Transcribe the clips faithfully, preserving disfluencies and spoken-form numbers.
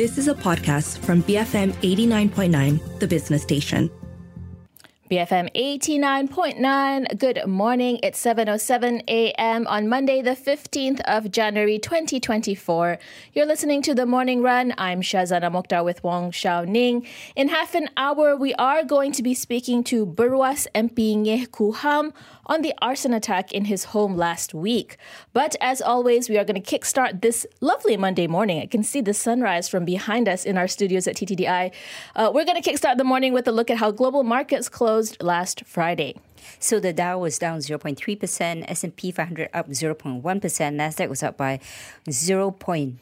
This is a podcast from B F M eighty-nine point nine, the business station. B F M eighty-nine point nine, good morning. It's seven oh seven a.m. on Monday, the fifteenth of January, twenty twenty-four. You're listening to The Morning Run. I'm Shazana Mokhtar with Wong Shao Ning. In half an hour, we are going to be speaking to Burwas Mp Kuham on the arson attack in his home last week. But as always, we are going to kickstart this lovely Monday morning. I can see the sunrise from behind us in our studios at T T D I. Uh, we're going to kickstart the morning with a look at how global markets closed last Friday. So the Dow was down zero point three percent, S and P five hundred up zero point one percent, Nasdaq was up by zero. Point,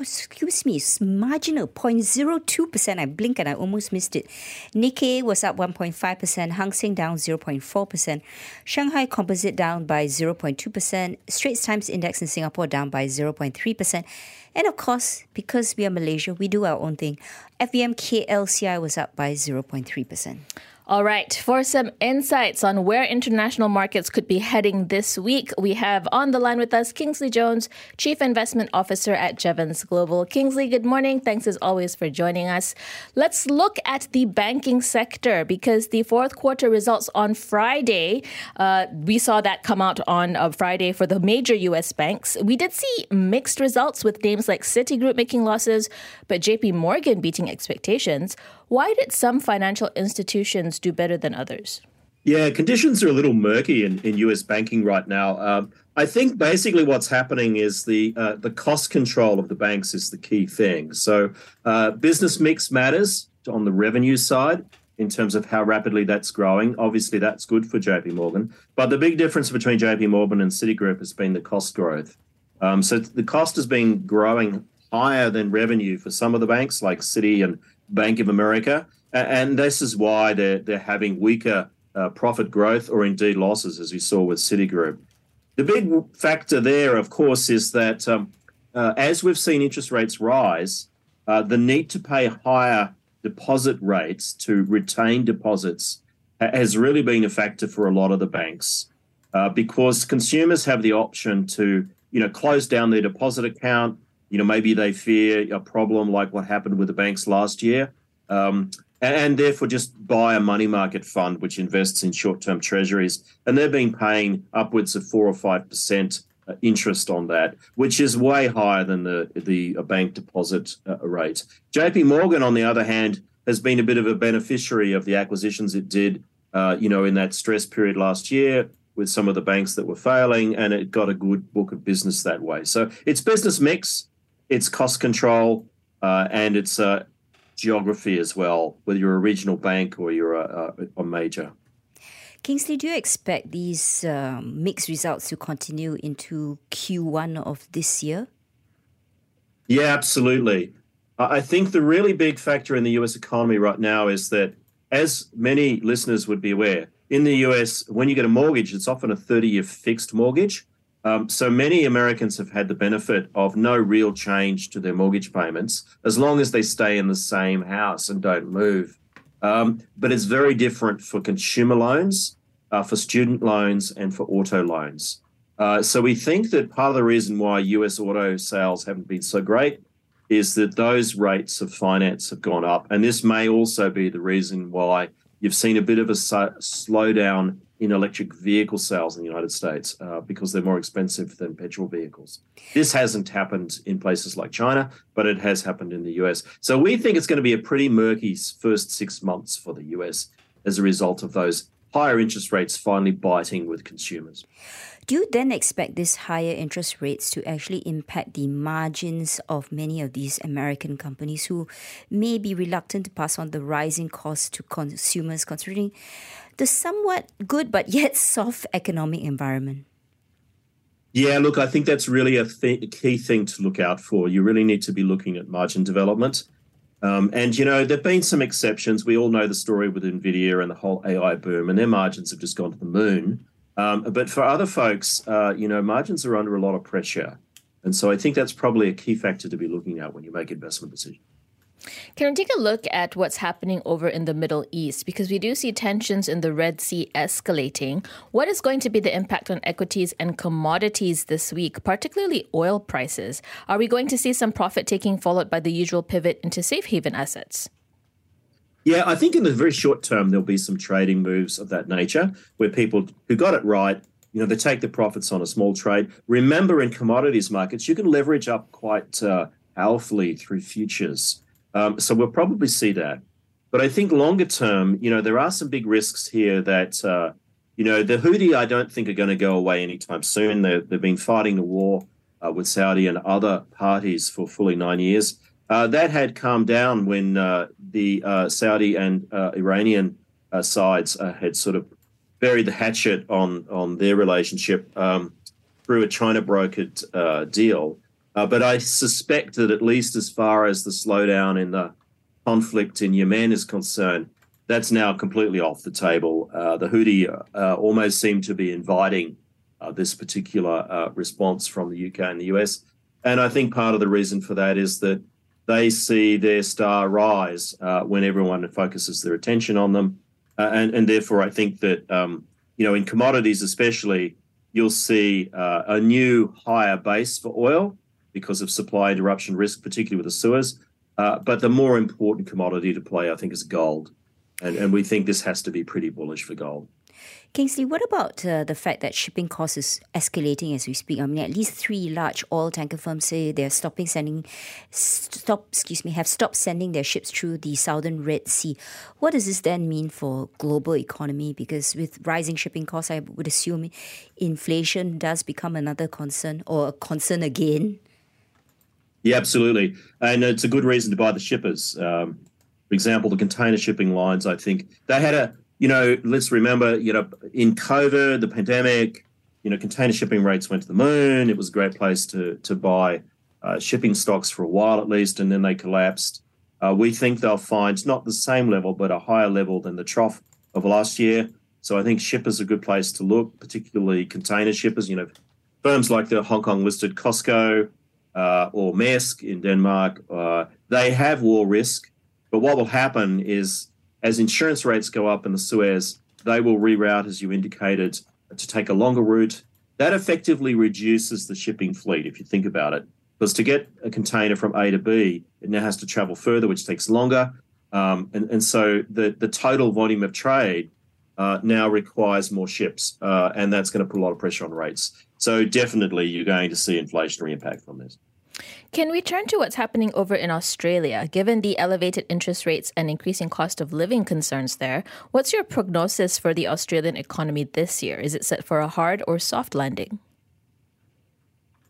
excuse me, it's marginal, zero point zero two percent. I blinked and I almost missed it. Nikkei was up one point five percent, Hang Seng down zero point four percent, Shanghai Composite down by zero point two percent, Straits Times Index in Singapore down by zero point three percent. And of course, because we are Malaysia, we do our own thing. F B M K L C I was up by zero point three percent. All right, for some insights on where international markets could be heading this week, we have on the line with us Kingsley Jones, Chief Investment Officer at Jevons Global. Kingsley, good morning. Thanks as always for joining us. Let's look at the banking sector because the fourth quarter results on Friday, uh, we saw that come out on uh, Friday for the major U S banks. We did see mixed results with names like Citigroup making losses, but J P. Morgan beating expectations. Why did some financial institutions do better than others? Yeah, conditions are a little murky in, in U S banking right now. Um, I think basically what's happening is the uh, the cost control of the banks is the key thing. So uh, business mix matters on the revenue side in terms of how rapidly that's growing. Obviously, that's good for J P. Morgan. But the big difference between J P. Morgan and Citigroup has been the cost growth. Um, so the cost has been growing higher than revenue for some of the banks like Citi and Bank of America. And this is why they're, they're having weaker uh, profit growth or indeed losses, as we saw with Citigroup. The big factor there, of course, is that um, uh, as we've seen interest rates rise, uh, the need to pay higher deposit rates to retain deposits has really been a factor for a lot of the banks uh, because consumers have the option to, you know, close down their deposit account. You know, maybe they fear a problem like what happened with the banks last year. Um, and therefore just buy a money market fund which invests in short-term treasuries. And they've been paying upwards of four or five percent interest on that, which is way higher than the, the bank deposit rate. J P. Morgan, on the other hand, has been a bit of a beneficiary of the acquisitions it did uh, you know, in that stress period last year with some of the banks that were failing, and it got a good book of business that way. So it's business mix, it's cost control, uh, and it's... Uh, geography as well, whether you're a regional bank or you're a, a, a major. Kingsley, do you expect these um, mixed results to continue into Q one of this year? Yeah, absolutely. I think the really big factor in the U S economy right now is that, as many listeners would be aware, in the U S, when you get a mortgage, it's often a thirty-year fixed mortgage. Um, so many Americans have had the benefit of no real change to their mortgage payments as long as they stay in the same house and don't move. Um, but it's very different for consumer loans, uh, for student loans, and for auto loans. Uh, so we think that part of the reason why U S auto sales haven't been so great is that those rates of finance have gone up. And this may also be the reason why you've seen a bit of a so- slowdown in electric vehicle sales in the United States uh, because they're more expensive than petrol vehicles. This hasn't happened in places like China, but it has happened in the U S. So we think it's going to be a pretty murky first six months for the U S as a result of those higher interest rates finally biting with consumers. Do you then expect these higher interest rates to actually impact the margins of many of these American companies who may be reluctant to pass on the rising costs to consumers, considering the somewhat good but yet soft economic environment? Yeah, look, I think that's really a, th- a key thing to look out for. You really need to be looking at margin development. Um, and, you know, there have been some exceptions. We all know the story with NVIDIA and the whole A I boom, and their margins have just gone to the moon. Um, but for other folks, uh, you know, margins are under a lot of pressure. And so I think that's probably a key factor to be looking at when you make investment decisions. Can we take a look at what's happening over in the Middle East? Because we do see tensions in the Red Sea escalating. What is going to be the impact on equities and commodities this week, particularly oil prices? Are we going to see some profit taking followed by the usual pivot into safe haven assets? Yeah, I think in the very short term, there'll be some trading moves of that nature where people who got it right, you know, they take the profits on a small trade. Remember, in commodities markets, you can leverage up quite uh, powerfully through futures. Um, so we'll probably see that. But I think longer term, you know, there are some big risks here that, uh, you know, the Houthi, I don't think are going to go away anytime soon. They're, they've been fighting the war uh, with Saudi and other parties for fully nine years. Uh, that had calmed down when uh, the uh, Saudi and uh, Iranian uh, sides uh, had sort of buried the hatchet on, on their relationship um, through a China-brokered uh, deal. Uh, but I suspect that at least as far as the slowdown in the conflict in Yemen is concerned, that's now completely off the table. Uh, the Houthi uh, almost seem to be inviting uh, this particular uh, response from the U K and the U S. And I think part of the reason for that is that they see their star rise uh, when everyone focuses their attention on them. Uh, and, and therefore, I think that, um, you know, in commodities especially, you'll see uh, a new higher base for oil because of supply interruption risk, particularly with the Suez. Uh, but the more important commodity to play, I think, is gold. And, and we think this has to be pretty bullish for gold. Kingsley, what about uh, the fact that shipping costs is escalating as we speak? I mean, at least three large oil tanker firms say they're stopping sending, stop, excuse me, have stopped sending their ships through the southern Red Sea. What does this then mean for global economy? Because with rising shipping costs, I would assume inflation does become another concern or a concern again. Yeah, absolutely. And it's a good reason to buy the shippers. Um, for example, the container shipping lines, I think they had a, You know, let's remember, you know, in COVID, the pandemic, you know, container shipping rates went to the moon. It was a great place to to buy uh, shipping stocks for a while at least, and then they collapsed. Uh, we think they'll find not the same level, but a higher level than the trough of last year. So I think shippers are a good place to look, particularly container shippers. You know, firms like the Hong Kong-listed Costco uh, or Maersk in Denmark, uh, they have war risk. But what will happen is, as insurance rates go up in the Suez, they will reroute, as you indicated, to take a longer route. That effectively reduces the shipping fleet, if you think about it, because to get a container from A to B, it now has to travel further, which takes longer. Um, and, and so the, the total volume of trade uh, now requires more ships, uh, and that's going to put a lot of pressure on rates. So definitely you're going to see inflationary impact from this. Can we turn to what's happening over in Australia? Given the elevated interest rates and increasing cost of living concerns there, what's your prognosis for the Australian economy this year? Is it set for a hard or soft landing?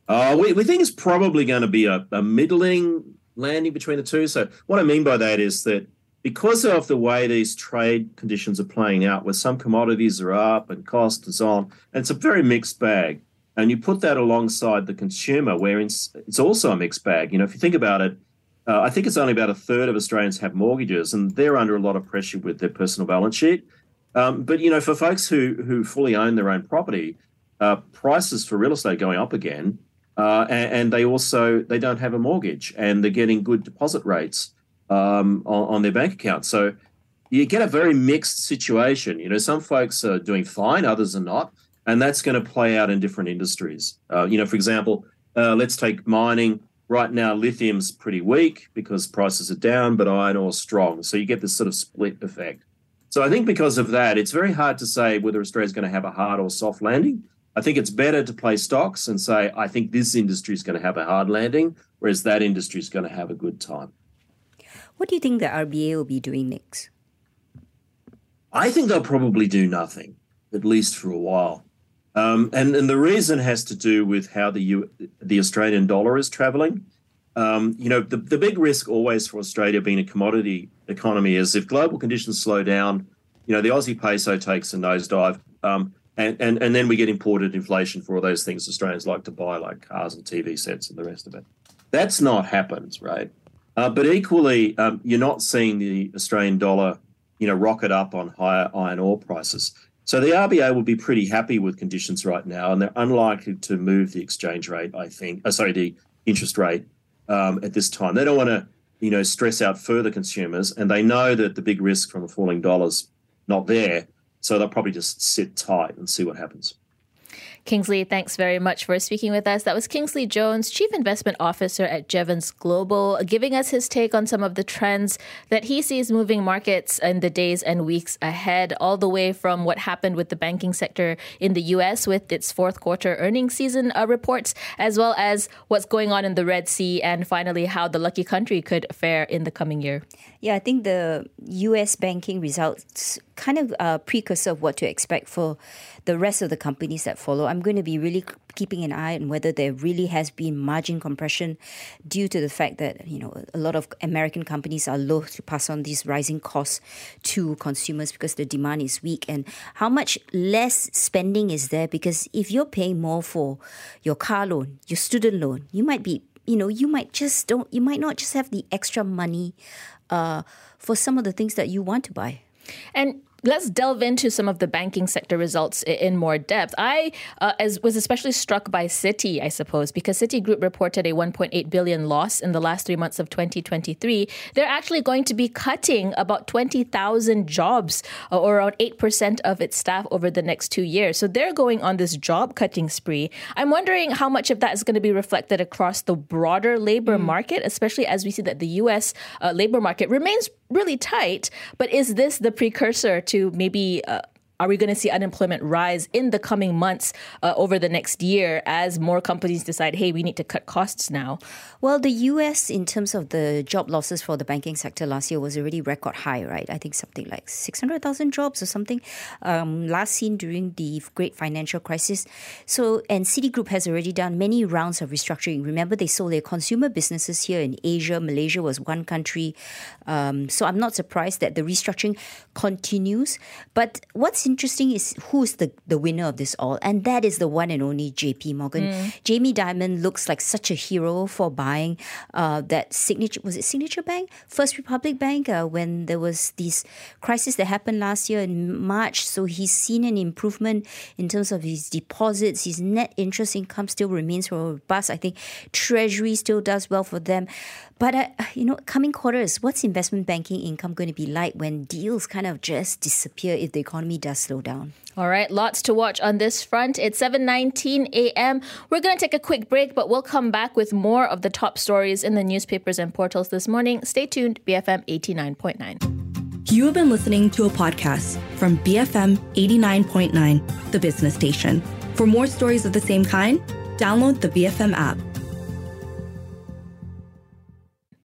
Uh, we, we think it's probably going to be a, a middling landing between the two. So what I mean by that is that because of the way these trade conditions are playing out, where some commodities are up and cost is on, and it's a very mixed bag. And you put that alongside the consumer, where it's also a mixed bag. You know, if you think about it, uh, I think it's only about a third of Australians have mortgages, and they're under a lot of pressure with their personal balance sheet. Um, but, you know, for folks who who fully own their own property, uh, prices for real estate are going up again, uh, and, and they also they don't have a mortgage, and they're getting good deposit rates um, on, on their bank account. So you get a very mixed situation. You know, some folks are doing fine, others are not. And that's going to play out in different industries. Uh, you know, for example, uh, let's take mining. Right now, lithium's pretty weak because prices are down, but iron ore's strong. So you get this sort of split effect. So I think because of that, it's very hard to say whether Australia's going to have a hard or soft landing. I think it's better to play stocks and say, I think this industry is going to have a hard landing, whereas that industry is going to have a good time. What do you think the R B A will be doing next? I think they'll probably do nothing, at least for a while. Um, and, and the reason has to do with how the U, the Australian dollar is travelling. Um, you know, the, the big risk always for Australia being a commodity economy is if global conditions slow down, you know, the Aussie peso takes a nosedive um, and, and, and then we get imported inflation for all those things Australians like to buy, like cars and T V sets and the rest of it. That's not happened, right? Uh, but equally, um, you're not seeing the Australian dollar, you know, rocket up on higher iron ore prices. So the R B A will be pretty happy with conditions right now, and they're unlikely to move the exchange rate, I think, uh, sorry, the interest rate um, at this time. They don't want to you know, stress out further consumers, and they know that the big risk from a falling dollar's not there, so they'll probably just sit tight and see what happens. Kingsley, thanks very much for speaking with us. That was Kingsley Jones, Chief Investment Officer at Jevons Global, giving us his take on some of the trends that he sees moving markets in the days and weeks ahead, all the way from what happened with the banking sector in the U S with its fourth quarter earnings season uh, reports, as well as what's going on in the Red Sea, and finally how the lucky country could fare in the coming year. Yeah, I think the U S banking results kind of a precursor of what to expect for the rest of the companies that follow. I'm going to be really keeping an eye on whether there really has been margin compression due to the fact that, you know, a lot of American companies are loath to pass on these rising costs to consumers because the demand is weak, and how much less spending is there, because if you're paying more for your car loan, your student loan, you might be, you know, you might just don't, you might not just have the extra money uh, for some of the things that you want to buy. And let's delve into some of the banking sector results in more depth. I uh, as was especially struck by Citi, I suppose, because Citigroup reported a one point eight billion dollars loss in the last three months of twenty twenty-three. They're actually going to be cutting about twenty thousand jobs, or around eight percent of its staff, over the next two years. So they're going on this job-cutting spree. I'm wondering how much of that is going to be reflected across the broader labor mm. market, especially as we see that the U S uh, labor market remains really tight. But is this the precursor to To maybe uh, are we going to see unemployment rise in the coming months uh, over the next year as more companies decide, hey, we need to cut costs now? Well, the U S in terms of the job losses for the banking sector last year was already record high, right? I think something like six hundred thousand jobs or something um, last seen during the great financial crisis. So, and Citigroup has already done many rounds of restructuring. Remember, they sold their consumer businesses here in Asia. Malaysia was one country. Um, so I'm not surprised that the restructuring continues. But what's interesting is who's the, the winner of this all, and that is the one and only J P. Morgan. Mm. Jamie Dimon looks like such a hero for buying uh, that signature, was it Signature Bank? First Republic Bank, uh, when there was this crisis that happened last year in March. So he's seen an improvement in terms of his deposits. His net interest income still remains robust. I think Treasury still does well for them. But, uh, you know, coming quarters, what's investment banking income going to be like when deals kind of just disappear if the economy does slow down? All right, lots to watch on this front. It's seven nineteen a.m. We're going to take a quick break, but we'll come back with more of the top stories in the newspapers and portals this morning. Stay tuned, B F M eighty-nine point nine. You have been listening to a podcast from B F M eighty-nine point nine, the business station. For more stories of the same kind, download the B F M app.